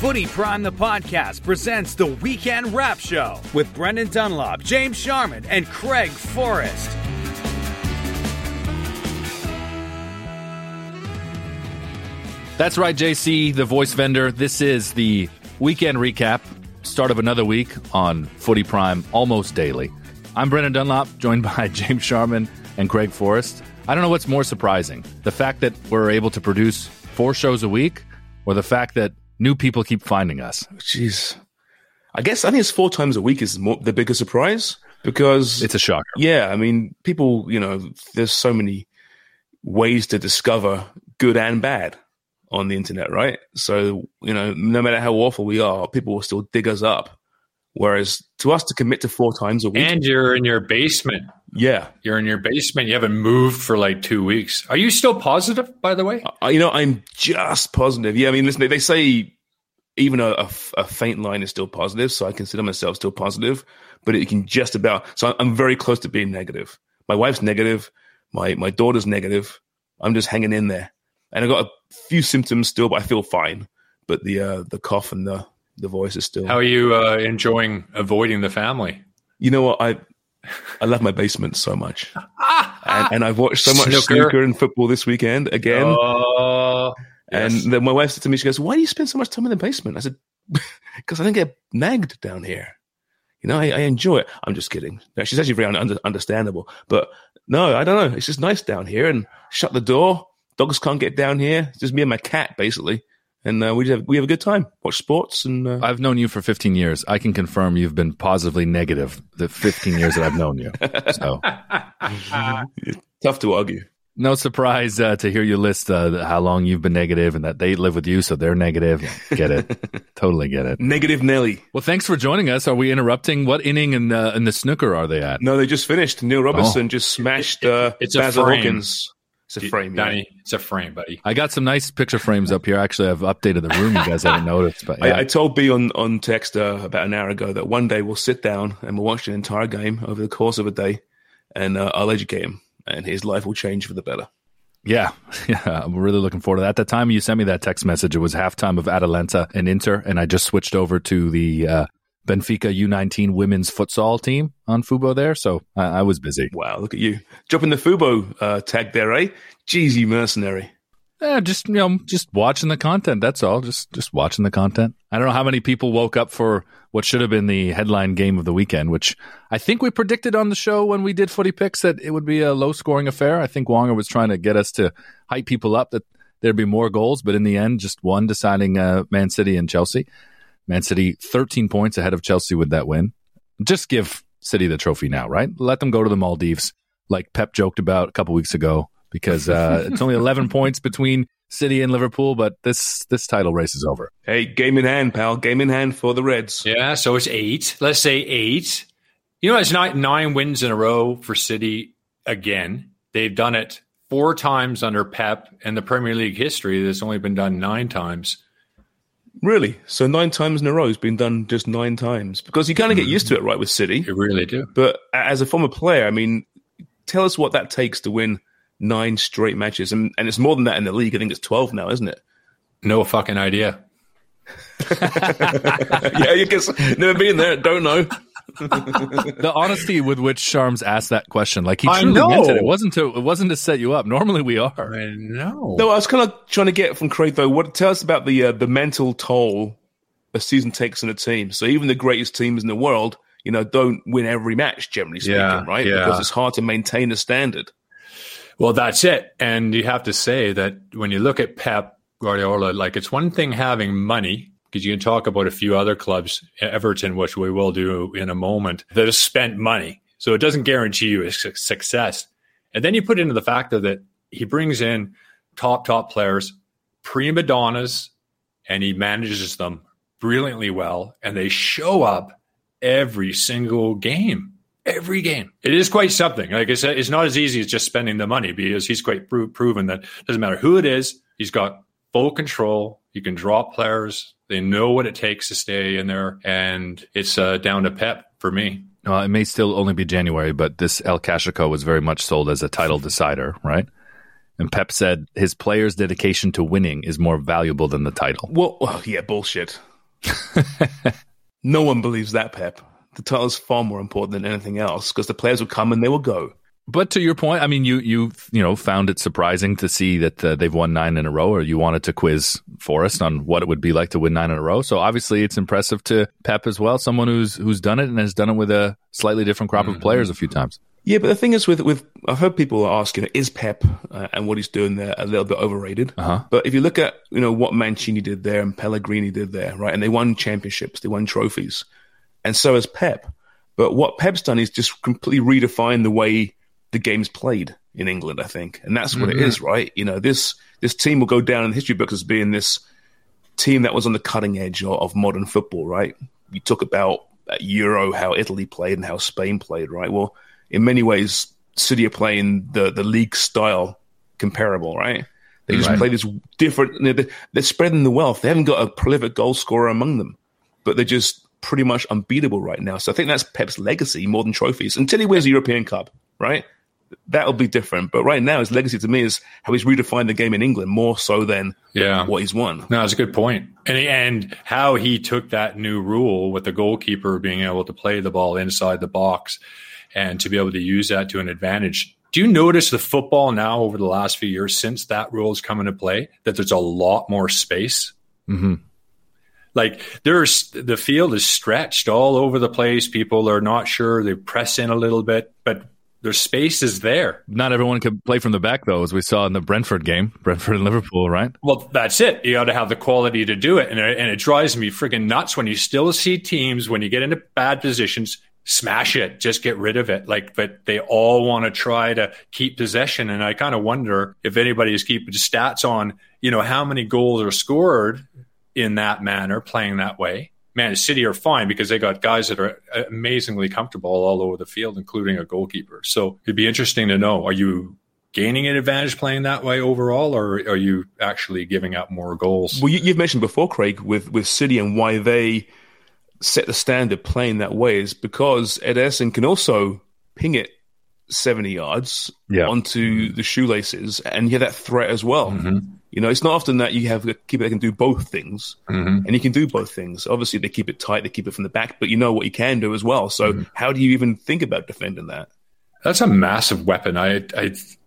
Footy Prime, the podcast, presents the Weekend Wrap Show with Brendan Dunlop, James Sharman, and Craig Forrest. That's right, JC, the voice vendor. This is the Weekend Recap, start of another week on Footy Prime, almost daily. I'm Brendan Dunlop, joined by James Sharman and Craig Forrest. I don't know what's more surprising, the fact that we're able to produce four shows a week, or the fact that new people keep finding us. Jeez. I think it's four times a week is the bigger surprise, because it's a shocker. Yeah. I mean, people, there's so many ways to discover good and bad on the internet, right? So, no matter how awful we are, people will still dig us up. Whereas to us to commit to four times a week. And you're in your basement. Yeah. You're in your basement. You haven't moved for like 2 weeks. Are you still positive, by the way? I'm just positive. Yeah. I mean, listen, they say even a faint line is still positive. So I consider myself still positive, but it can just about. So I'm very close to being negative. My wife's negative. My daughter's negative. I'm just hanging in there. And I've got a few symptoms still, but I feel fine. But the cough and the voice is still. How are you enjoying avoiding the family? You know what? I love my basement so much. and I've watched so much snooker and football this weekend again. Yes. And then my wife said to me, she goes, why do you spend so much time in the basement? I said, because I don't get nagged down here. I enjoy it. I'm just kidding. No, she's actually very understandable. But no, I don't know. It's just nice down here. And shut the door. Dogs can't get down here. It's just me and my cat, basically. And we have a good time. Watch sports. And I've known you for 15 years. I can confirm you've been positively negative the 15 years that I've known you. So tough to argue. No surprise to hear you list how long you've been negative and that they live with you, so they're negative. Get it. Totally get it. Negative Nelly. Well, thanks for joining us. Are we interrupting? What inning in the snooker are they at? No, they just finished. Neil Robertson just smashed Basil Hawkins. It's a frame, Donnie, yeah. It's a frame, buddy. I got some nice picture frames up here. Actually, I've updated the room. You guys haven't noticed. But yeah. I told B on text about an hour ago that one day we'll sit down and we'll watch an entire game over the course of a day, and I'll educate him, and his life will change for the better. Yeah, I'm really looking forward to that. At the time you sent me that text message, it was halftime of Atalanta and Inter, and I just switched over to the Benfica U19 women's futsal team on Fubo there, so I was busy. Wow, look at you. Dropping the Fubo tag there, eh? Jeez, you mercenary. Yeah, just watching the content, that's all. Just watching the content. I don't know how many people woke up for what should have been the headline game of the weekend, which I think we predicted on the show when we did Footy Picks that it would be a low-scoring affair. I think Wonger was trying to get us to hype people up that there'd be more goals, but in the end, just one deciding Man City and Chelsea. Man City 13 points ahead of Chelsea with that win. Just give City the trophy now, right? Let them go to the Maldives like Pep joked about a couple weeks ago, because it's only 11 points between City and Liverpool, but this title race is over. Hey, game in hand, pal. Game in hand for the Reds. Yeah, so it's 8. Let's say 8. It's not 9 wins in a row for City again. They've done it 4 times under Pep, and the Premier League history that's only been done 9 times. Really? So 9 times in a row has been done just 9 times? Because you kind of get used to it, right, with City. You really do. But as a former player, I mean, tell us what that takes to win 9 straight matches. And it's more than that in the league. I think it's 12 now, isn't it? No fucking idea. Yeah, you guess. Never been there. Don't know. The honesty with which Sharms asked that question, like he truly meant it. It wasn't to set you up. Normally we are. I know. No, I was kind of trying to get from Craig though. Tell us about the mental toll a season takes on a team. So even the greatest teams in the world, you know, don't win every match, generally speaking, right? Yeah. Because it's hard to maintain a standard. Well, that's it. And you have to say that when you look at Pep Guardiola, like it's one thing having money, because you can talk about a few other clubs, Everton, which we will do in a moment, that has spent money. So it doesn't guarantee you a success. And then you put into the factor that he brings in top players, prima donnas, and he manages them brilliantly well. And they show up every single game. Every game. It is quite something. Like I said, it's not as easy as just spending the money because he's quite proven that it doesn't matter who it is. He's got full control. You can draw players. They know what it takes to stay in there. And it's down to Pep for me. It may still only be January, but this El Clásico was very much sold as a title decider, right? And Pep said his players' dedication to winning is more valuable than the title. Well, yeah, bullshit. No one believes that, Pep. The title is far more important than anything else because the players will come and they will go. But to your point, I mean, you found it surprising to see that they've won 9 in a row, or you wanted to quiz Forrest on what it would be like to win 9 in a row. So obviously, it's impressive to Pep as well, someone who's done it and has done it with a slightly different crop of players a few times. Yeah, but the thing is, with I've heard people are asking, is Pep and what he's doing there a little bit overrated? Uh-huh. But if you look at what Mancini did there and Pellegrini did there, right, and they won championships, they won trophies. And so has Pep. But what Pep's done is just completely redefined the way the game's played in England, I think. And that's what it is, right? You know, this team will go down in the history books as being this team that was on the cutting edge of modern football, right? You talk about Euro, how Italy played and how Spain played, right? Well, in many ways, City are playing the league style comparable, right? They just play this different... They're spreading the wealth. They haven't got a prolific goal scorer among them, but they're just... pretty much unbeatable right now. So I think that's Pep's legacy more than trophies. Until he wins the European Cup, right? That'll be different. But right now, his legacy to me is how he's redefined the game in England more so than what he's won. No, that's a good point. And how he took that new rule with the goalkeeper being able to play the ball inside the box and to be able to use that to an advantage. Do you notice the football now over the last few years since that rule has come into play, that there's a lot more space? Mm-hmm. Like the field is stretched all over the place. People are not sure. They press in a little bit, but their space is there. Not everyone can play from the back, though, as we saw in the Brentford game, Brentford and Liverpool, right? Well, that's it. You got to have the quality to do it. And it drives me friggin' nuts when you still see teams, when you get into bad positions, smash it, just get rid of it. Like, but they all want to try to keep possession. And I kind of wonder if anybody is keeping stats on, how many goals are scored in that manner, playing that way. Man City are fine because they got guys that are amazingly comfortable all over the field, including a goalkeeper. So it'd be interesting to know, are you gaining an advantage playing that way overall, or are you actually giving up more goals? Well, you've mentioned before, Craig, with City and why they set the standard playing that way is because Ederson can also ping it 70 yards onto the shoelaces, and you have that threat as well. Mm-hmm. It's not often that you have a keeper that can do both things, and he can do both things. Obviously, they keep it tight, they keep it from the back, but you know what he can do as well. So how do you even think about defending that? That's a massive weapon. I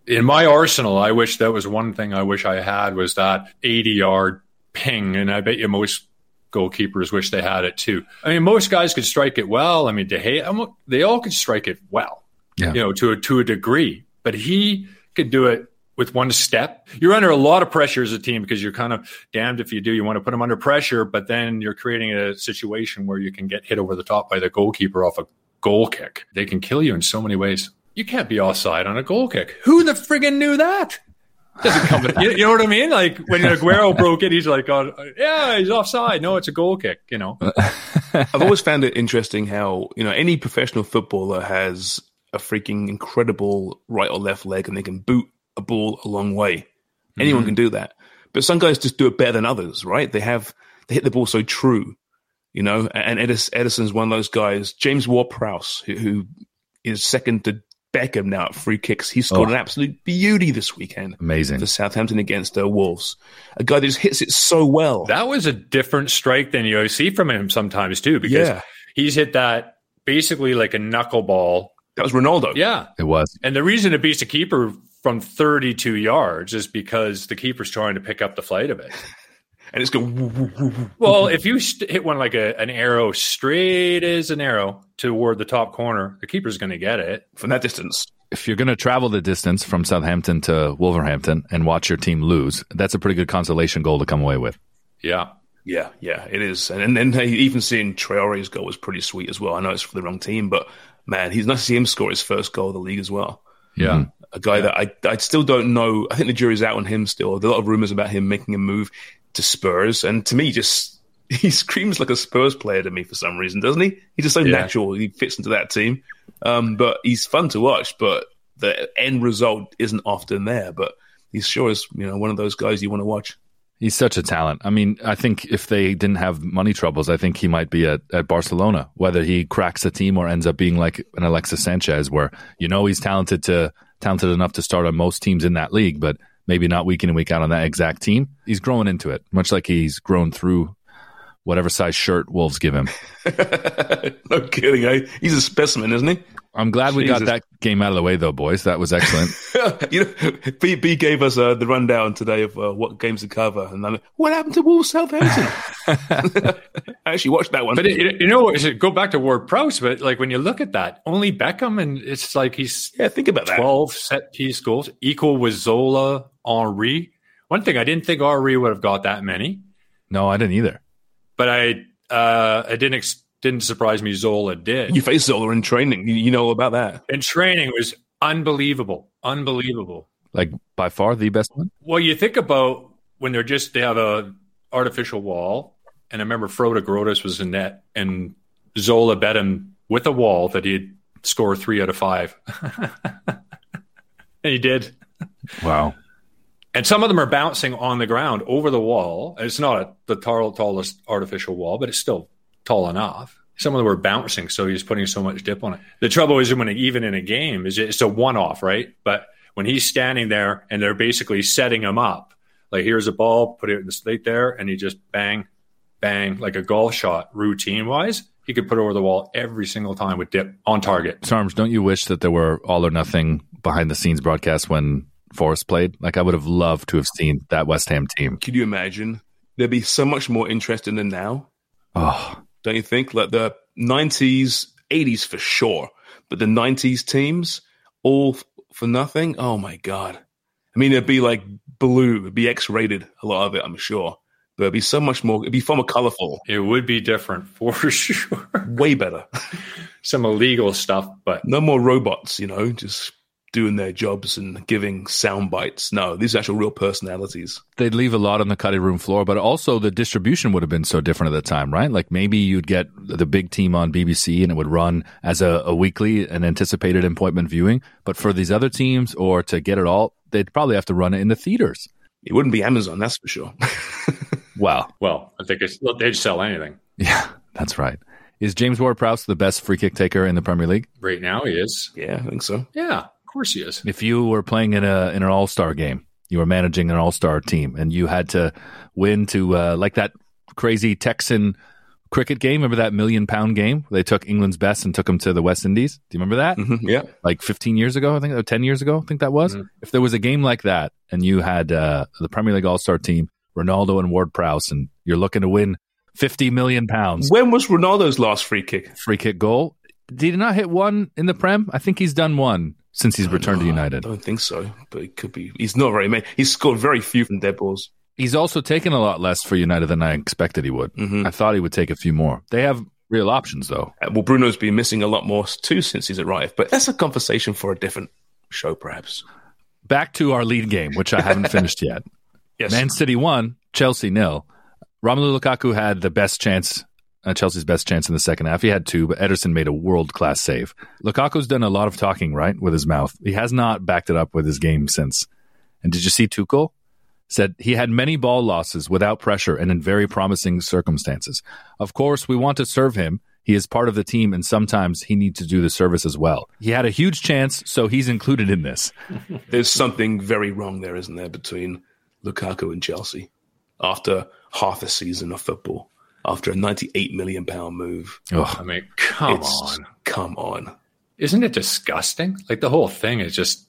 in my arsenal, I wish that was one thing I wish I had, was that 80-yard ping, and I bet you most goalkeepers wish they had it too. I mean, most guys could strike it well. I mean, De Gea, they all could strike it well, to a degree, but he could do it with one step. You're under a lot of pressure as a team because you're kind of damned if you do. You want to put them under pressure, but then you're creating a situation where you can get hit over the top by the goalkeeper off a goal kick. They can kill you in so many ways. You can't be offside on a goal kick. Who the friggin' knew that? Doesn't come to, you know what I mean? Like when Aguero broke it, he's like, oh, yeah, he's offside. No, it's a goal kick, I've always found it interesting how, any professional footballer has a freaking incredible right or left leg and they can boot a ball a long way. Anyone can do that. But some guys just do it better than others, right? They hit the ball so true, and Edison's one of those guys. James Ward-Prowse, who is second to Beckham now at free kicks. He scored an absolute beauty this weekend. Amazing. For Southampton against the Wolves. A guy that just hits it so well. That was a different strike than you see from him sometimes too, because he's hit that basically like a knuckleball. That was Ronaldo. Yeah. It was. And the reason it beats a keeper from 32 yards is because the keeper's trying to pick up the flight of it. And it's going... Well, if you hit one like an arrow straight as an arrow toward the top corner, the keeper's going to get it from that distance. If you're going to travel the distance from Southampton to Wolverhampton and watch your team lose, that's a pretty good consolation goal to come away with. Yeah. Yeah, yeah, it is. And then even seeing Traore's goal was pretty sweet as well. I know it's for the wrong team, but man, he's nice to see him score his first goal of the league as well. Yeah. A guy that I still don't know. I think the jury's out on him still. There are a lot of rumors about him making a move to Spurs. And to me, just he screams like a Spurs player to me for some reason, doesn't he? He's just so natural. He fits into that team. But he's fun to watch, but the end result isn't often there. But he sure is, you know, one of those guys you want to watch. He's such a talent. I mean, I think if they didn't have money troubles, I think he might be at Barcelona, whether he cracks a team or ends up being like an Alexis Sanchez, where you know he's talented enough to start on most teams in that league, but maybe not week in and week out on that exact team. He's growing into it, much like he's grown through whatever size shirt Wolves give him. No kidding, eh? He's a specimen, isn't he? I'm glad we got that game out of the way, though, boys. That was excellent. You know, B gave us the rundown today of what games to cover, and then what happened to Wolves Southampton? I actually watched that one. But you know, go back to Ward-Prowse, but like when you look at that, only Beckham, and it's like he's think about 12 set piece goals, equal with Zola, Henry. One thing I didn't think Henry would have got that many. No, I didn't either. But it didn't surprise me Zola did. You faced Zola in training. You know about that. And training was unbelievable. Unbelievable. Like by far the best one? Well, you think about when they have a artificial wall. And I remember Frode Grotus was in net. And Zola bet him with a wall that he'd score 3 out of 5. And he did. Wow. And some of them are bouncing on the ground over the wall. It's not the tallest artificial wall, but it's still tall enough. Some of them were bouncing, so he's putting so much dip on it. The trouble is when even in a game, is it's a one-off, right? But when he's standing there and they're basically setting him up, like here's a ball, put it in the slate there, and he just bang, bang, like a golf shot routine-wise. He could put it over the wall every single time with dip on target. Sarms, don't you wish that there were all or nothing behind-the-scenes broadcasts when Forrest played? Like, I would have loved to have seen that West Ham team. Could you imagine? There'd be so much more interest in them now. Oh, don't you think? Like the 90s, 80s for sure, but the 90s teams, all for nothing. Oh my God. I mean, it'd be like blue, it'd be X-rated, a lot of it, I'm sure. But it'd be so much more, it'd be far more colorful. It would be different for sure. Way better. Some illegal stuff, but no more robots, you know, just doing their jobs and giving sound bites. No, these are actual real personalities. They'd leave a lot on the cutting room floor, but also the distribution would have been so different at the time, right? Like maybe you'd get the big team on BBC and it would run as a weekly and anticipated appointment viewing. But for these other teams, or to get it all, they'd probably have to run it in the theaters. It wouldn't be Amazon, that's for sure. Wow. Well, I think they'd sell anything. Yeah, that's right. Is James Ward-Prowse the best free kick taker in the Premier League? Right now he is. Yeah, I think so. Yeah. Of course he is. If you were playing in an all-star game, you were managing an all-star team, and you had to win to like that crazy Texan cricket game. Remember that £1 million game? They took England's best and took them to the West Indies. Do you remember that? Mm-hmm, yeah. Like 15 years ago, I think, or 10 years ago, I think that was. Mm-hmm. If there was a game like that, and you had the Premier League all-star team, Ronaldo and Ward-Prowse, and you're looking to win £50 million. When was Ronaldo's last free kick? Free kick goal? Did he not hit one in the Prem? I think he's done one since he's returned to United. I don't think so, but it could be. He's not very many. He's scored very few from dead balls. He's also taken a lot less for United than I expected he would. Mm-hmm. I thought he would take a few more. They have real options, though. Well, Bruno's been missing a lot more, too, since he's arrived, but that's a conversation for a different show, perhaps. Back to our lead game, which I haven't finished yet. Yes. Man City 1, Chelsea 0. Romelu Lukaku had the best chance, Chelsea's best chance in the second half. He had 2, but Ederson made a world-class save. Lukaku's done a lot of talking, right, with his mouth. He has not backed it up with his game since. And did you see Tuchel? Said he had many ball losses without pressure and in very promising circumstances. Of course, we want to serve him. He is part of the team, and sometimes he needs to do the service as well. He had a huge chance, so he's included in this. There's something very wrong there, isn't there, between Lukaku and Chelsea after half a season of football? after a £98 million move. Oh, I mean, come on. Isn't it disgusting? Like, the whole thing is just,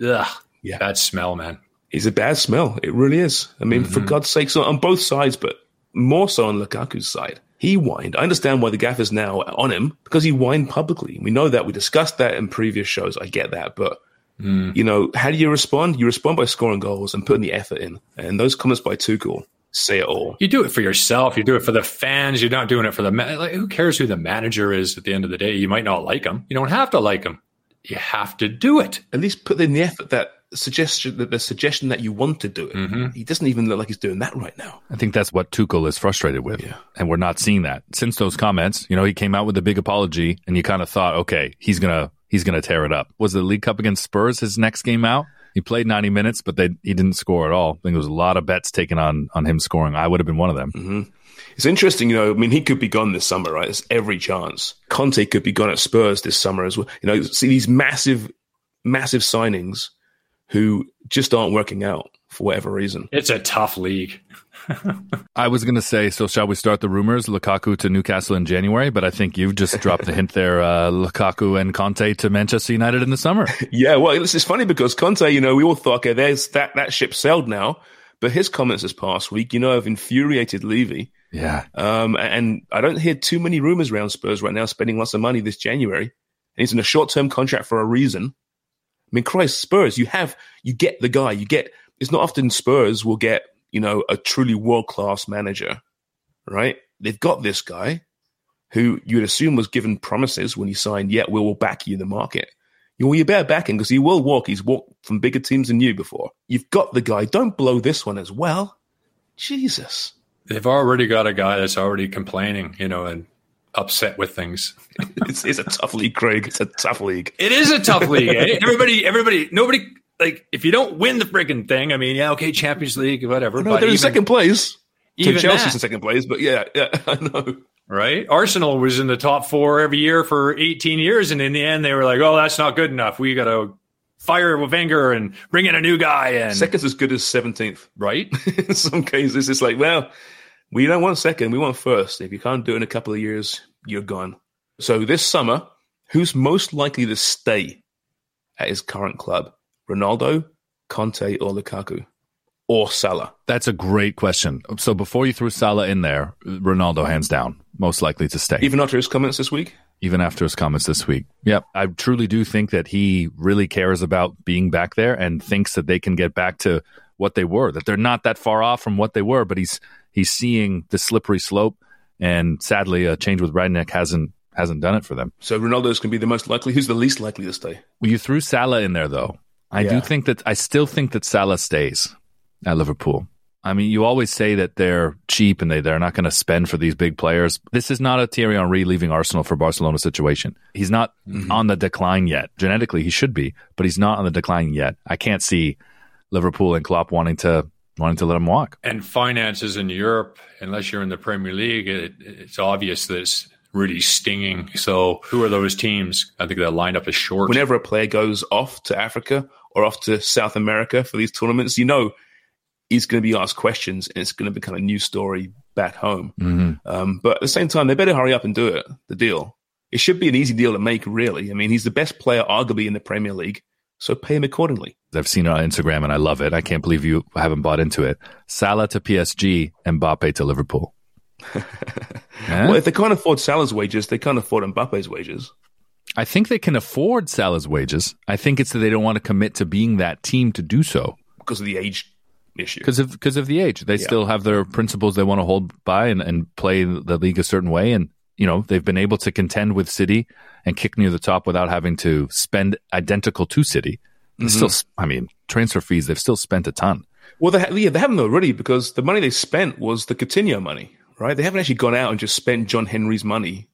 bad smell, man. It's a bad smell. It really is. I mean, for God's sakes, on both sides, but more so on Lukaku's side. He whined. I understand why the gaffer is now on him, because he whined publicly. We know that. We discussed that in previous shows. I get that. But, you know, how do you respond? You respond by scoring goals and putting the effort in. And those comments by Tuchel say it all. You do it for yourself. You do it for the fans. You're not doing it for the who cares who the manager is at the end of the day? You might not like him. You don't have to like him. You have to do it. At least put in the effort that suggestion that you want to do it. He doesn't even look like he's doing that right now. I think that's what Tuchel is frustrated with, and we're not seeing that. Since those comments, you know, he came out with a big apology, and you kind of thought, okay, he's gonna tear it up. Was the League Cup against Spurs his next game out? He played 90 minutes, but he didn't score at all. I think there was a lot of bets taken on him scoring. I would have been one of them. It's interesting, you know, I mean, he could be gone this summer, right? There's every chance. Conte could be gone at Spurs this summer as well. You know, see these massive, massive signings who just aren't working out for whatever reason. It's a tough league. I was going to say, so shall we start the rumors? Lukaku to Newcastle in January, but I think you've just dropped the hint there. Lukaku and Conte to Manchester United in the summer. Yeah, well, it's funny because Conte, you know, we all thought, okay, there's that ship sailed now. But his comments this past week, you know, have infuriated Levy. Yeah. And I don't hear too many rumors around Spurs right now spending lots of money this January. And he's in a short-term contract for a reason. I mean, Christ, Spurs, you get the guy. It's not often Spurs will get, you know, a truly world-class manager, right? They've got this guy who you'd assume was given promises when he signed, yet we'll back you in the market. Well, you better back him because he will walk. He's walked from bigger teams than you before. You've got the guy. Don't blow this one as well. Jesus. They've already got a guy that's already complaining, you know, and upset with things. It's a tough league, Craig. It's a tough league. It is a tough league. Eh? Everybody, nobody, like, if you don't win the friggin' thing, I mean, yeah, okay, Champions League, whatever. No, they're in second place. Even Chelsea's in second place, but yeah, I know. Right? Arsenal was in the top four every year for 18 years, and in the end, they were like, oh, that's not good enough. We got to fire Wenger and bring in a new guy. And second's as good as 17th. Right? In some cases, it's like, well, we don't want second. We want first. If you can't do it in a couple of years, you're gone. So this summer, who's most likely to stay at his current club? Ronaldo, Conte, or Lukaku? Or Salah? That's a great question. So before you threw Salah in there, Ronaldo hands down, most likely to stay. Even after his comments this week? Even after his comments this week. Yep. I truly do think that he really cares about being back there and thinks that they can get back to what they were, that they're not that far off from what they were, but he's seeing the slippery slope, and sadly a change with Rangnick hasn't done it for them. So Ronaldo's going to be the most likely. Who's the least likely to stay? Well, you threw Salah in there though. I still think that Salah stays at Liverpool. I mean, you always say that they're cheap and they're not going to spend for these big players. This is not a Thierry Henry leaving Arsenal for Barcelona situation. He's not on the decline yet. Genetically, he should be, but he's not on the decline yet. I can't see Liverpool and Klopp wanting to let him walk. And finances in Europe, unless you're in the Premier League, it's obvious that it's really stinging. So who are those teams? I think that lineup is short. Whenever a player goes off to Africa or off to South America for these tournaments, you know, he's going to be asked questions, and it's going to become a new story back home. But at the same time, they better hurry up and do it, the deal. It should be an easy deal to make, really. I mean, he's the best player, arguably, in the Premier League, so pay him accordingly. I've seen it on Instagram, and I love it. I can't believe you haven't bought into it. Salah to PSG, Mbappe to Liverpool. Well, if they can't afford Salah's wages, they can't afford Mbappe's wages. I think they can afford Salah's wages. I think it's that they don't want to commit to being that team to do so. Because of the age issue. Because of the age. They still have their principles they want to hold by and play the league a certain way. And, you know, they've been able to contend with City and kick near the top without having to spend identical to City. Still, I mean, transfer fees, they've still spent a ton. Well, they haven't already, because the money they spent was the Coutinho money, right? They haven't actually gone out and just spent John Henry's money,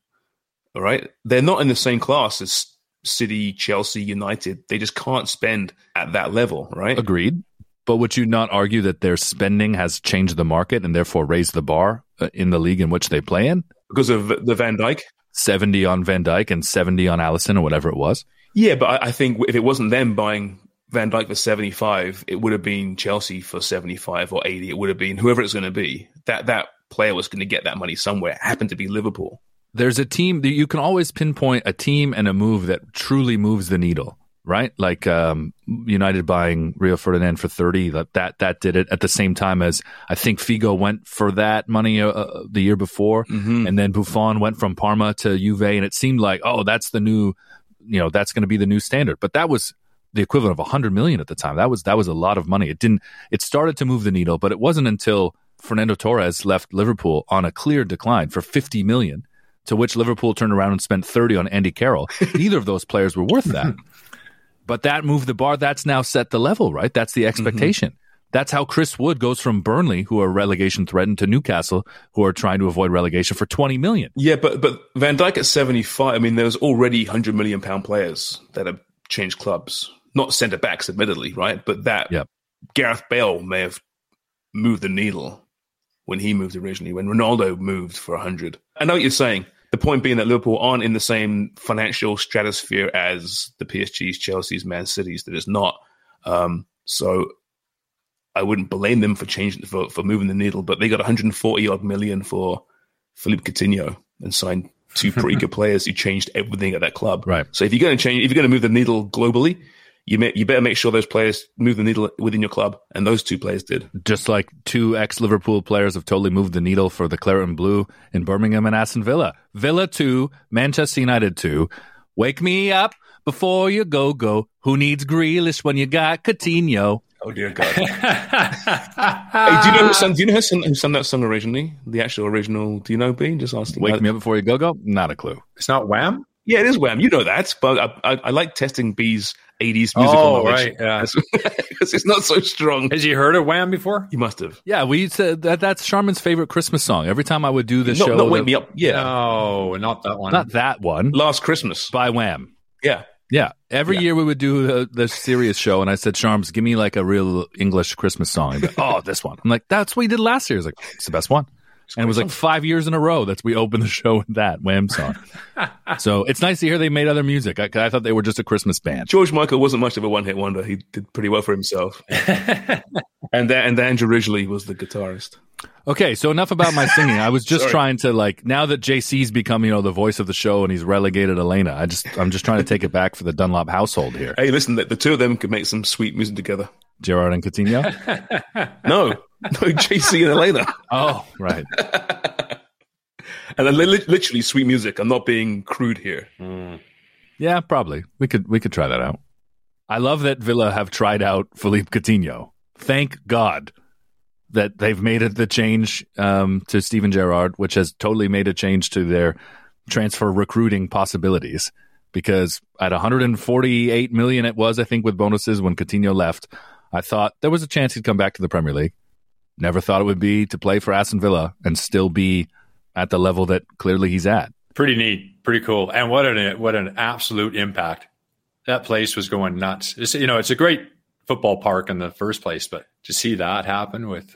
all right? They're not in the same class as City, Chelsea, United. They just can't spend at that level, right? Agreed. But would you not argue that their spending has changed the market and therefore raised the bar in the league in which they play in? Because of the Van Dijk? 70 on Van Dijk and 70 on Alisson or whatever it was. Yeah, but I think if it wasn't them buying Van Dijk for 75, it would have been Chelsea for 75 or 80. It would have been whoever it's going to be. That player was going to get that money somewhere. It happened to be Liverpool. There's a team that you can always pinpoint a team and a move that truly moves the needle, right? Like United buying Rio Ferdinand for 30, that did it at the same time as I think Figo went for that money the year before. Mm-hmm. And then Buffon went from Parma to Juve, and it seemed like, oh, that's the new, that's going to be the new standard. But that was the equivalent of 100 million at the time. That was a lot of money. It started to move the needle, but it wasn't until Fernando Torres left Liverpool on a clear decline for 50 million. To which Liverpool turned around and spent 30 on Andy Carroll. Neither of those players were worth that. But that moved the bar. That's now set the level, right? That's the expectation. Mm-hmm. That's how Chris Wood goes from Burnley, who are relegation threatened, to Newcastle, who are trying to avoid relegation, for 20 million. Yeah, but Van Dijk at 75, I mean, there's already 100 million pound players that have changed clubs. Not centre backs, admittedly, right? But that Gareth Bale may have moved the needle when he moved originally, when Ronaldo moved for 100. I know what you're saying. The point being that Liverpool aren't in the same financial stratosphere as the PSGs, Chelsea's, Man City's. That it's not. So I wouldn't blame them for changing for moving the needle. But they got 140 odd million for Philippe Coutinho and signed two pretty good players who changed everything at that club. Right. So if you're going to change, if you're going to move the needle globally, you better make sure those players move the needle within your club, and those two players did. Just like two ex-Liverpool players have totally moved the needle for the Claret and Blue in Birmingham and Aston Villa. Villa 2, Manchester United 2. Wake me up before you go. Who needs Grealish when you got Coutinho? Oh, dear God. Hey, do you know who sang that song originally? The actual original, do you know, Bean? Just asking. Wake me up before you go? Not a clue. It's not Wham? Yeah, it is Wham. You know that, but I like testing B's 80s musical knowledge. Oh, right, yeah. Because it's not so strong. Has you heard of Wham before? You must have. Yeah, we said that's Sharman's favorite Christmas song. Every time I would do the show. Not Wake Me Up. Yeah. No, not that one. Not that one. Last Christmas. By Wham. Yeah. Yeah. Every year we would do the serious show, and I said, Sharms, give me like a real English Christmas song. Like, oh, this one. I'm like, that's what we did last year. He's like, it's the best one. And it was like 5 years in a row that we opened the show with that Wham song. So it's nice to hear they made other music. I thought they were just a Christmas band. George Michael wasn't much of a one-hit wonder. He did pretty well for himself. And Andrew Ridgeley was the guitarist. Okay, so enough about my singing. I was just trying to, like, now that JC's become, the voice of the show and he's relegated Elena, I'm just trying to take it back for the Dunlop household here. Hey, listen, the two of them could make some sweet music together. Gerrard and Coutinho? No, JC and Elena. Oh, right. And then literally sweet music. I'm not being crude here. Mm. Yeah, probably. We could try that out. I love that Villa have tried out Philippe Coutinho. Thank God that they've made the change to Steven Gerrard, which has totally made a change to their transfer recruiting possibilities. Because at 148 million it was, I think, with bonuses when Coutinho left, I thought there was a chance he'd come back to the Premier League. Never thought it would be to play for Aston Villa and still be at the level that clearly he's at. Pretty neat. Pretty cool. And what an absolute impact. That place was going nuts. It's, it's a great football park in the first place, but to see that happen with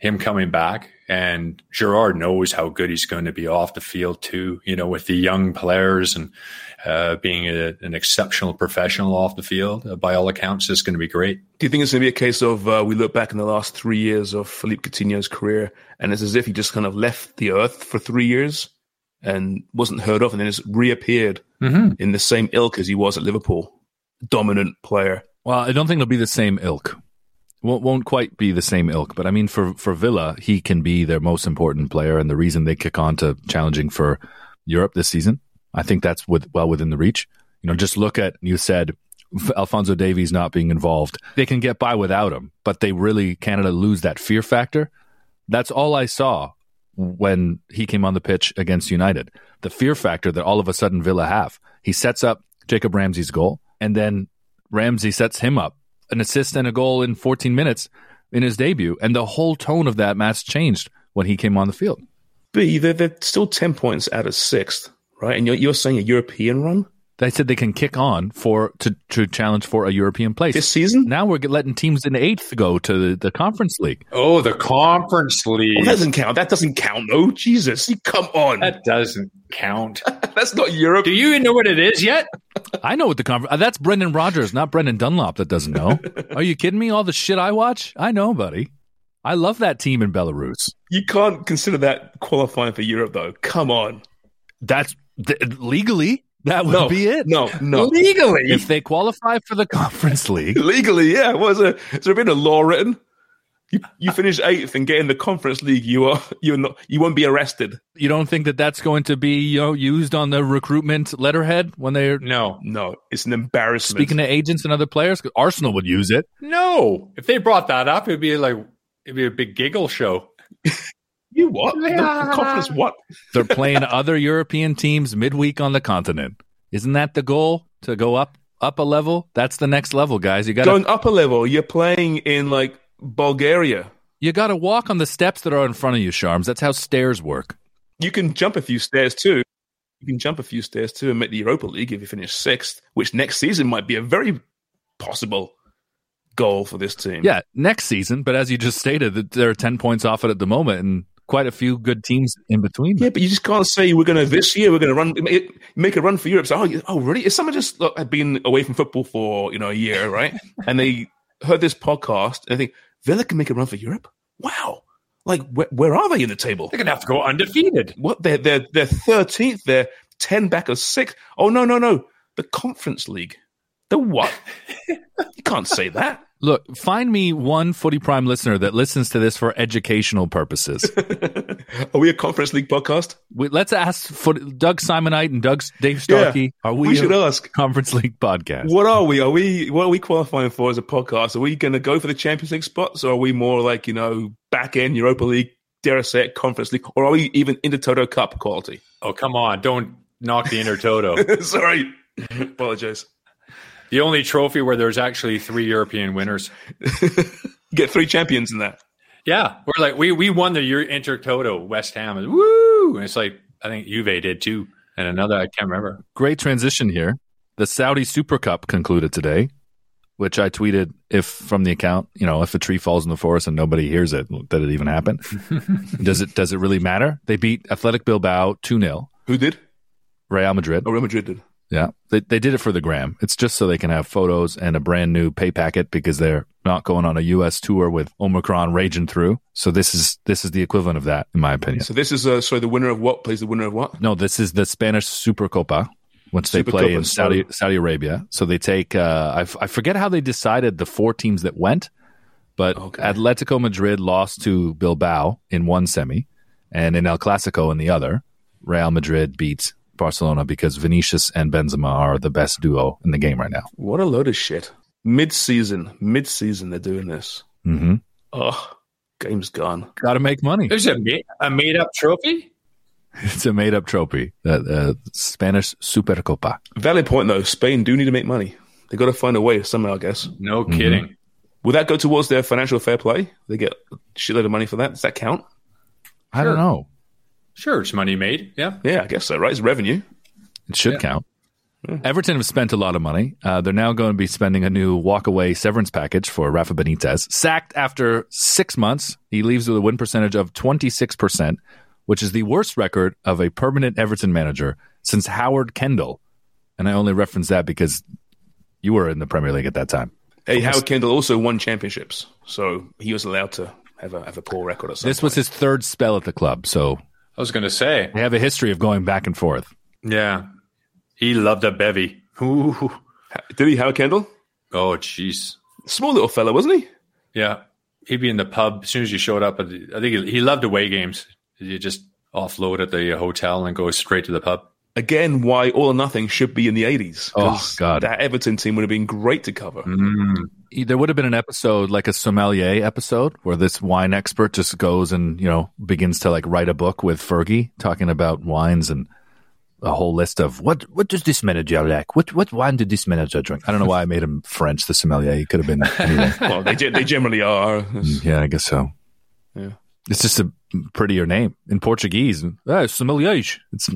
him coming back, and Gerrard knows how good he's going to be off the field too, with the young players and being an exceptional professional off the field, by all accounts, it's going to be great. Do you think it's going to be a case of we look back in the last 3 years of Philippe Coutinho's career, and it's as if he just kind of left the earth for 3 years and wasn't heard of, and then just reappeared in the same ilk as he was at Liverpool? Dominant player. Well, I don't think it'll be the same ilk. Won't quite be the same ilk, but I mean, for Villa, he can be their most important player and the reason they kick on to challenging for Europe this season. I think that's well within the reach. Just look at, you said, Alphonso Davies not being involved. They can get by without him, but they really, Canada lose that fear factor. That's all I saw when he came on the pitch against United. The fear factor that all of a sudden Villa have. He sets up Jacob Ramsey's goal, and then Ramsey sets him up, an assist and a goal in 14 minutes in his debut, and the whole tone of that match changed when he came on the field. B, they're still 10 points out of sixth, right? And you're saying a European run? They said they can kick on to challenge for a European place. This season? Now we're letting teams in eighth go to the Conference League. Oh, the Conference League. Oh, that doesn't count. Oh, Jesus. Come on. That doesn't count. That's not Europe. Do you even know what it is yet? I know what the Conference... That's Brendan Rodgers, not Brendan Dunlop that doesn't know. Are you kidding me? All the shit I watch? I know, buddy. I love that team in Belarus. You can't consider that qualifying for Europe, though. Come on. That's legally, that would be it. No. Legally? If they qualify for the Conference League. Legally, yeah. Has there been a law written? You finish eighth and get in the Conference League, you won't be arrested. You don't think that that's going to be used on the recruitment letterhead when they're... No, it's an embarrassment. Speaking to agents and other players, Arsenal would use it. No, if they brought that up, it'd be a big giggle show. You what? Yeah. The Conference what? They're playing other European teams midweek on the continent. Isn't that the goal, to go up a level? That's the next level, guys. You got going up a level. You're playing in like Bulgaria. You got to walk on the steps that are in front of you, Sharms. That's how stairs work. You can jump a few stairs too. And make the Europa League if you finish sixth, which next season might be a very possible goal for this team. Yeah, next season. But as you just stated, there are 10 points off it at the moment and quite a few good teams in between. Yeah, but you just can't say make a run for Europe. So, really? If someone just had been away from football for a year, right? And they heard this podcast and they think, Villa can make a run for Europe? Wow. Like, where are they in the table? They're going to have to go undefeated. What? They're 13th. They're 10 back of 6th. Oh, no. The Conference League. The what? You can't say that. Look, find me one Footy Prime listener that listens to this for educational purposes. Are we a Conference League podcast? Let's ask Doug Simonite and Dave Starkey. Yeah, are we should ask Conference League podcast? What are we? What are we qualifying for as a podcast? Are we going to go for the Champions League spots, or are we more like back end Europa League, dare I say it, Conference League, or are we even Intertoto Cup quality? Oh, come on! Don't knock the Intertoto. Sorry, apologize. The only trophy where there's actually 3 European winners. Get 3 champions in that. Yeah. We're like, we won the Intertoto, West Ham. And woo! And it's like, I think Juve did too. And another, I can't remember. Great transition here. The Saudi Super Cup concluded today, which I tweeted from the account, if a tree falls in the forest and nobody hears it, did it even happen? Does it really matter? They beat Athletic Bilbao 2-0. Who did? Real Madrid. Oh, Real Madrid did. Yeah, they did it for the gram. It's just so they can have photos and a brand new pay packet because they're not going on a U.S. tour with Omicron raging through. So this is the equivalent of that, in my opinion. So this is the winner of what plays the winner of what? No, this is the Spanish Supercopa, which they play in Saudi Arabia. So they take I forget how they decided the 4 teams that went, but okay. Atletico Madrid lost to Bilbao in one semi, and in El Clasico in the other, Real Madrid beats Barcelona because Vinicius and Benzema are the best duo in the game right now. What a load of shit. Mid-season they're doing this. Mm-hmm. Oh, game's gone. Gotta make money. There's a made-up trophy? It's a made-up trophy. Spanish Supercopa. Valid point, though. Spain do need to make money. They got to find a way somehow, I guess. No kidding. Mm-hmm. Will that go towards their financial fair play? They get a shitload of money for that. Does that count? Sure. I don't know. Sure, it's money made, yeah. Yeah, I guess so, right? It's revenue. It should count. Yeah. Everton have spent a lot of money. They're now going to be spending a new walk-away severance package for Rafa Benitez. Sacked after 6 months, he leaves with a win percentage of 26%, which is the worst record of a permanent Everton manager since Howard Kendall. And I only reference that because you were in the Premier League at that time. Hey, Howard Kendall also won championships, so he was allowed to have a poor record or something. This was his 3rd spell at the club, so... I was going to say. They have a history of going back and forth. Yeah. He loved a bevy. Ooh. Did he, Howard Kendall? Oh, jeez. Small little fella, wasn't he? Yeah. He'd be in the pub as soon as you showed up. I think he loved away games. You just offload at the hotel and go straight to the pub. Again, why All or Nothing should be in the 80s. Oh, God. That Everton team would have been great to cover. Mm. There would have been an episode, like a sommelier episode, where this wine expert just goes and, begins to like write a book with Fergie talking about wines and a whole list of what does this manager like? What wine did this manager drink? I don't know why I made him French, the sommelier. He could have been anyway. Well, they generally are. Yeah, I guess so. Yeah. It's just a prettier name. In Portuguese, sommelier.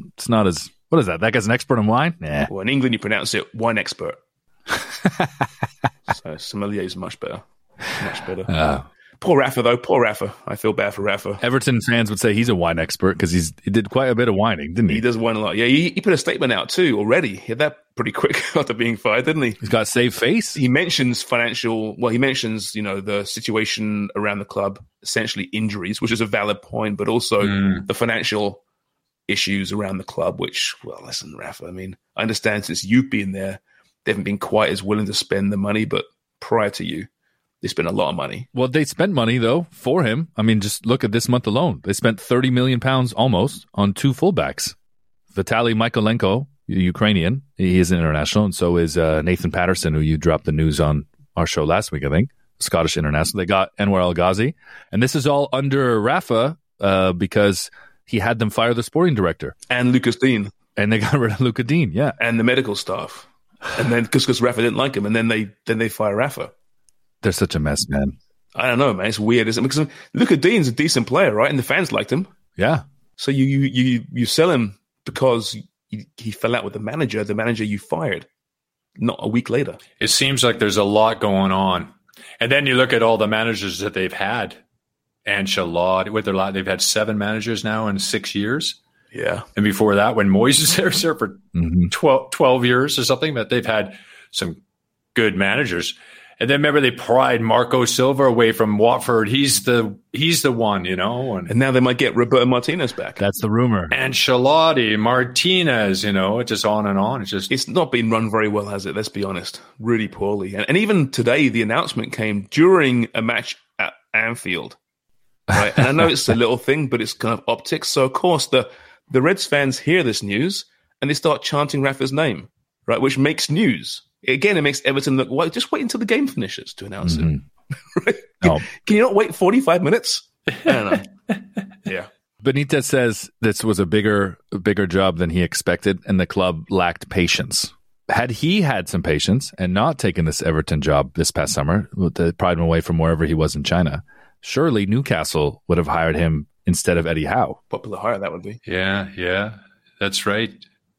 It's not as... What is that? That guy's an expert in wine? Nah. Well, in England, you pronounce it wine expert. So sommelier is much better. Poor Rafa, though. Poor Rafa. I feel bad for Rafa. Everton fans would say he's a wine expert because he did quite a bit of whining, didn't he? He does whine a lot. Yeah, he put a statement out too already. He had that pretty quick after being fired, didn't he? He's got a saved face. He mentions financial... Well, he mentions, you know, the situation around the club, essentially injuries, which is a valid point, but also the financial issues around the club, which, well, listen, Rafa, I mean, I understand since you've been there, they haven't been quite as willing to spend the money, but prior to you, they spent a lot of money. Well, they spent money, though, for him. I mean, just look at this month alone. They spent £30 million almost on two fullbacks. Vitaly Mykolenko, Ukrainian, he is an international, and so is Nathan Patterson, who you dropped the news on our show last week, I think, Scottish international. They got Enwar El Ghazi, and this is all under Rafa because he had them fire the sporting director. And Lucas Dean. And they got rid of Lucas Dean, yeah. And the medical staff. And then, because Rafa didn't like him, and then they fire Rafa. They're such a mess, man. I don't know, man. It's weird, isn't it? Because Luka Dean's a decent player, right? And the fans liked him. Yeah. So you sell him because he fell out with the manager you fired, not a week later. It seems like there's a lot going on. And then you look at all the managers that they've had. Ancelotti, they've had 7 managers now in 6 years. Yeah. And before that, when Moyes was there for 12 years or something, but they've had some good managers. And then remember, they pried Marco Silva away from Watford. He's the one, you know. And now they might get Roberto Martinez back. That's the rumor. Ancelotti, Martinez, you know, it's just on and on. It's not been run very well, has it? Let's be honest, really poorly. And even today, the announcement came during a match at Anfield. Right? And I know it's a little thing, but it's kind of optics. So of course, the Reds fans hear this news and they start chanting Rafa's name, right? Which makes news. Again, it makes Everton look, well, just wait until the game finishes to announce it. Right? No. Can you not wait 45 minutes? I don't know. Yeah. Benitez says this was a bigger job than he expected, and the club lacked patience. Had he had some patience and not taken this Everton job this past summer, pried him away from wherever he was in China, surely Newcastle would have hired him instead of Eddie Howe. Popular hire, that would be. Yeah. That's right.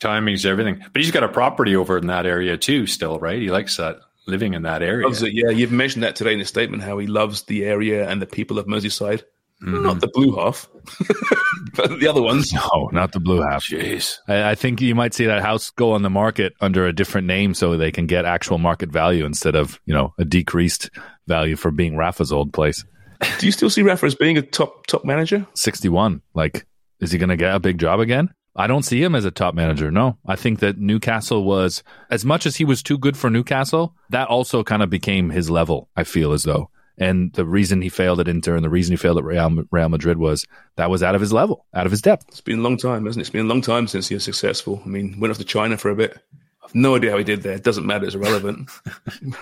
Timing's everything. But he's got a property over in that area too still, right? He likes that, living in that area. Loves it, yeah. You've mentioned that today in the statement, how he loves the area and the people of Merseyside. Mm-hmm. Not the blue half, but the other ones. No, not the blue half. Jeez. I think you might see that house go on the market under a different name so they can get actual market value instead of, you know, a decreased value for being Rafa's old place. Do you still see Rafa as being a top manager? 61. Like, is he going to get a big job again? I don't see him as a top manager, no. I think that Newcastle was, as much as he was too good for Newcastle, that also kind of became his level, I feel as though. And the reason he failed at Inter and the reason he failed at Real Madrid was that was out of his level, out of his depth. It's been a long time, hasn't it? It's been a long time since he was successful. I mean, went off to China for a bit. I've no idea how he did there. It doesn't matter. It's irrelevant.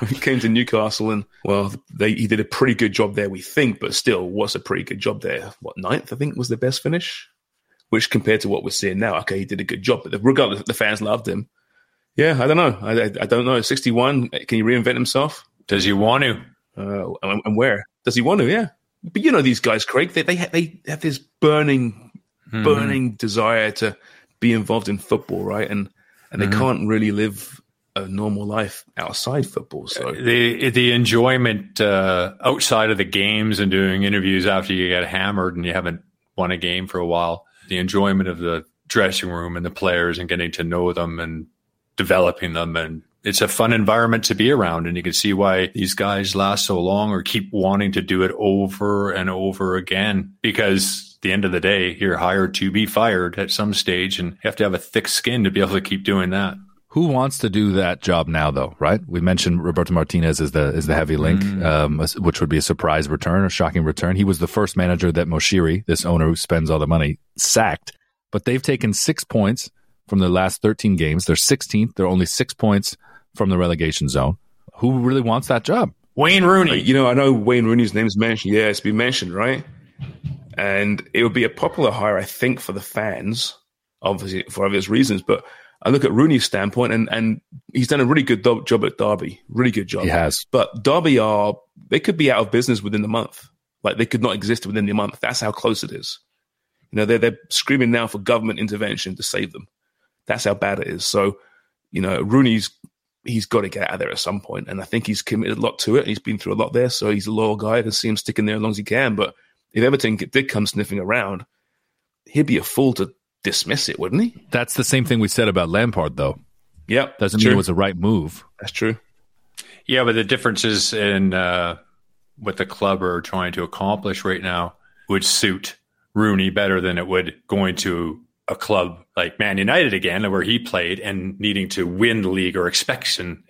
He came to Newcastle and, well, he did a pretty good job there, we think, but still, what's a pretty good job there? What, 9th, I think, was the best finish? Which compared to what we're seeing now, okay, he did a good job, but regardless, the fans loved him. Yeah, I don't know. I don't know. 61, can he reinvent himself? Does he want to? And where? Does he want to? Yeah. But you know these guys, Craig, they have this burning desire to be involved in football, right? And they can't really live a normal life outside football. So the enjoyment outside of the games and doing interviews after you get hammered and you haven't won a game for a while. The enjoyment of the dressing room and the players and getting to know them and developing them. And it's a fun environment to be around. And you can see why these guys last so long or keep wanting to do it over and over again, because at the end of the day, you're hired to be fired at some stage, and you have to have a thick skin to be able to keep doing that. Who wants to do that job now, though, right? We mentioned Roberto Martinez is the heavy link, which would be a surprise return, a shocking return. He was the first manager that Moshiri, this owner who spends all the money, sacked. But they've taken 6 points from their last 13 games. They're 16th. They're only 6 points from the relegation zone. Who really wants that job? Wayne Rooney. You know, I know Wayne Rooney's name's mentioned. Yeah, it's been mentioned, right? And it would be a popular hire, I think, for the fans, obviously for obvious reasons, but I look at Rooney's standpoint, and he's done a really good job at Derby. Really good job. He has. But Derby they could be out of business within the month. Like, they could not exist within the month. That's how close it is. You know, they're screaming now for government intervention to save them. That's how bad it is. So, you know, Rooney's he's got to get out of there at some point. And I think he's committed a lot to it. He's been through a lot there. So he's a loyal guy. I can see him sticking there as long as he can. But if Everton did come sniffing around, he'd be a fool to dismiss it, wouldn't he? That's the same thing we said about Lampard, though. Yeah. Doesn't mean it was the right move. That's true. Yeah, but the differences in what the club are trying to accomplish right now would suit Rooney better than it would going to a club like Man United again, where he played and needing to win the league or expecting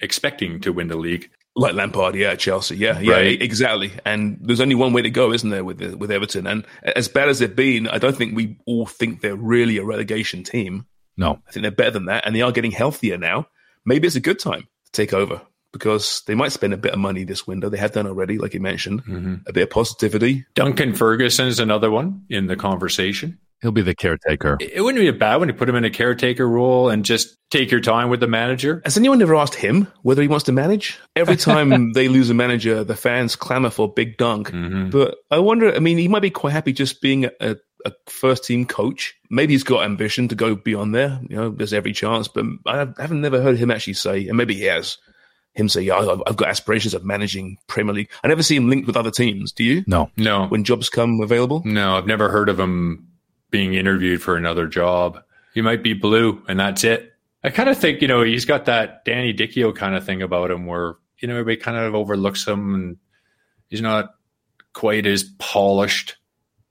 to win the league. Like Lampard, yeah, Chelsea, yeah, right. Exactly. And there's only one way to go, isn't there, with Everton? And as bad as they've been, I don't think we all think they're really a relegation team. No. I think they're better than that, and they are getting healthier now. Maybe it's a good time to take over, because they might spend a bit of money this window. They have done already, like you mentioned, a bit of positivity. Duncan Ferguson's another one in the conversation. He'll be the caretaker. It wouldn't be a bad one to put him in a caretaker role and just take your time with the manager. Has anyone ever asked him whether he wants to manage? Every time they lose a manager, the fans clamor for Big Dunk. But I wonder, I mean, he might be quite happy just being a first-team coach. Maybe he's got ambition to go beyond there. You know, there's every chance. But I haven't never heard him actually say, and maybe he has, him say, yeah, I've got aspirations of managing Premier League. I never see him linked with other teams. Do you? No. When jobs come available? No, I've never heard of him being interviewed for another job. He might be blue and that's it. I kind of think, he's got that Danny Dicchio kind of thing about him where, everybody kind of overlooks him and he's not quite as polished,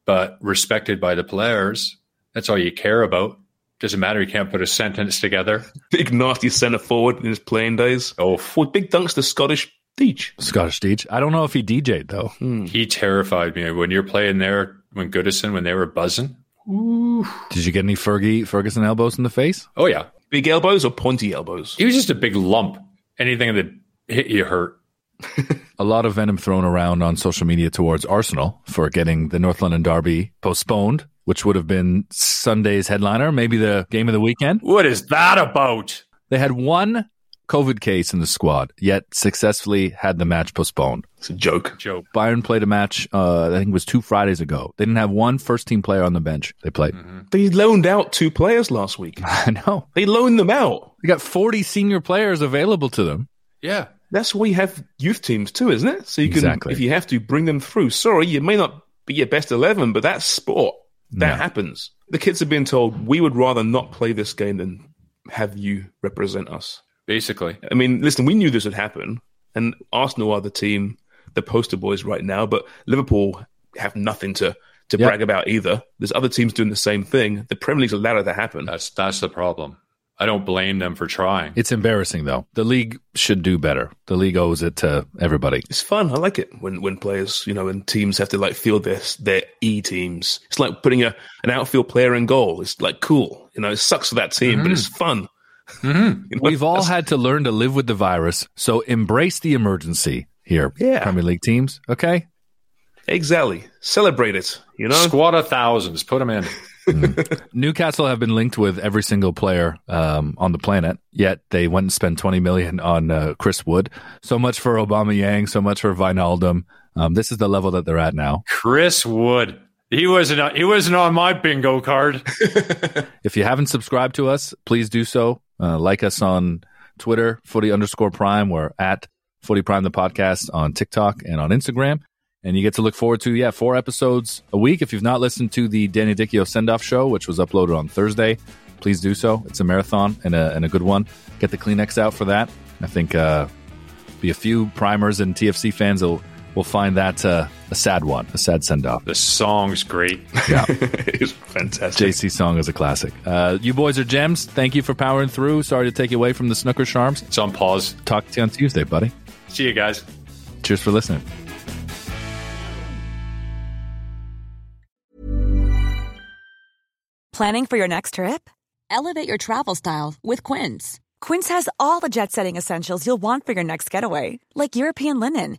but respected by the players. That's all you care about. Doesn't matter. He can't put a sentence together. Big nasty centre forward in his playing days. Oh, well, Big Dunk's the Scottish Deej. I don't know if he DJ'd though. He terrified me when you're playing there. When Goodison, when they were buzzing. Ooh. Did you get any Ferguson elbows in the face? Oh, yeah. Big elbows or pointy elbows? He was just a big lump. Anything that hit you hurt. A lot of venom thrown around on social media towards Arsenal for getting the North London derby postponed, which would have been Sunday's headliner, maybe the game of the weekend. What is that about? They had one COVID case in the squad, yet successfully had the match postponed. It's a joke. Bayern played a match, I think it was 2 Fridays ago. They didn't have one first-team player on the bench. They played. They loaned out 2 players last week. I know. They loaned them out. They got 40 senior players available to them. Yeah. That's why you have youth teams too, isn't it? So you can, if you have to, bring them through. Sorry, you may not be your best 11, but that's sport. That happens. The kids have been told, we would rather not play this game than have you represent us. Basically. I mean, listen, we knew this would happen, and Arsenal are the team, the poster boys right now, but Liverpool have nothing to brag about either. There's other teams doing the same thing. The Premier League's allowed it to happen. That's the problem. I don't blame them for trying. It's embarrassing, though. The league should do better. The league owes it to everybody. It's fun. I like it when players, and teams have to field their E teams. It's like putting an outfield player in goal. It's cool. It sucks for that team, but it's fun. We've all had to learn to live with the virus, so embrace the emergency here. Yeah. Premier League teams, okay? Exactly. Celebrate it, Squad of thousands. Put them in. Newcastle have been linked with every single player on the planet, yet they went and spent $20 million on Chris Wood. So much for Aubameyang, so much for Wijnaldum. This is the level that they're at now. Chris Wood. He wasn't on my bingo card. If you haven't subscribed to us, please do so. Like us on Twitter, footy_prime. We're at Footy Prime, the podcast on TikTok and on Instagram. And you get to look forward to, 4 episodes a week. If you've not listened to the Danny Dicchio send-off show, which was uploaded on Thursday, please do so. It's a marathon and a good one. Get the Kleenex out for that. I think be a few primers and TFC fans will find that a sad one, a sad send-off. The song's great. Yeah. It is fantastic. JC's song is a classic. You boys are gems. Thank you for powering through. Sorry to take you away from the snooker charms. It's on pause. Talk to you on Tuesday, buddy. See you guys. Cheers for listening. Planning for your next trip? Elevate your travel style with Quince. Quince has all the jet-setting essentials you'll want for your next getaway, like European linen,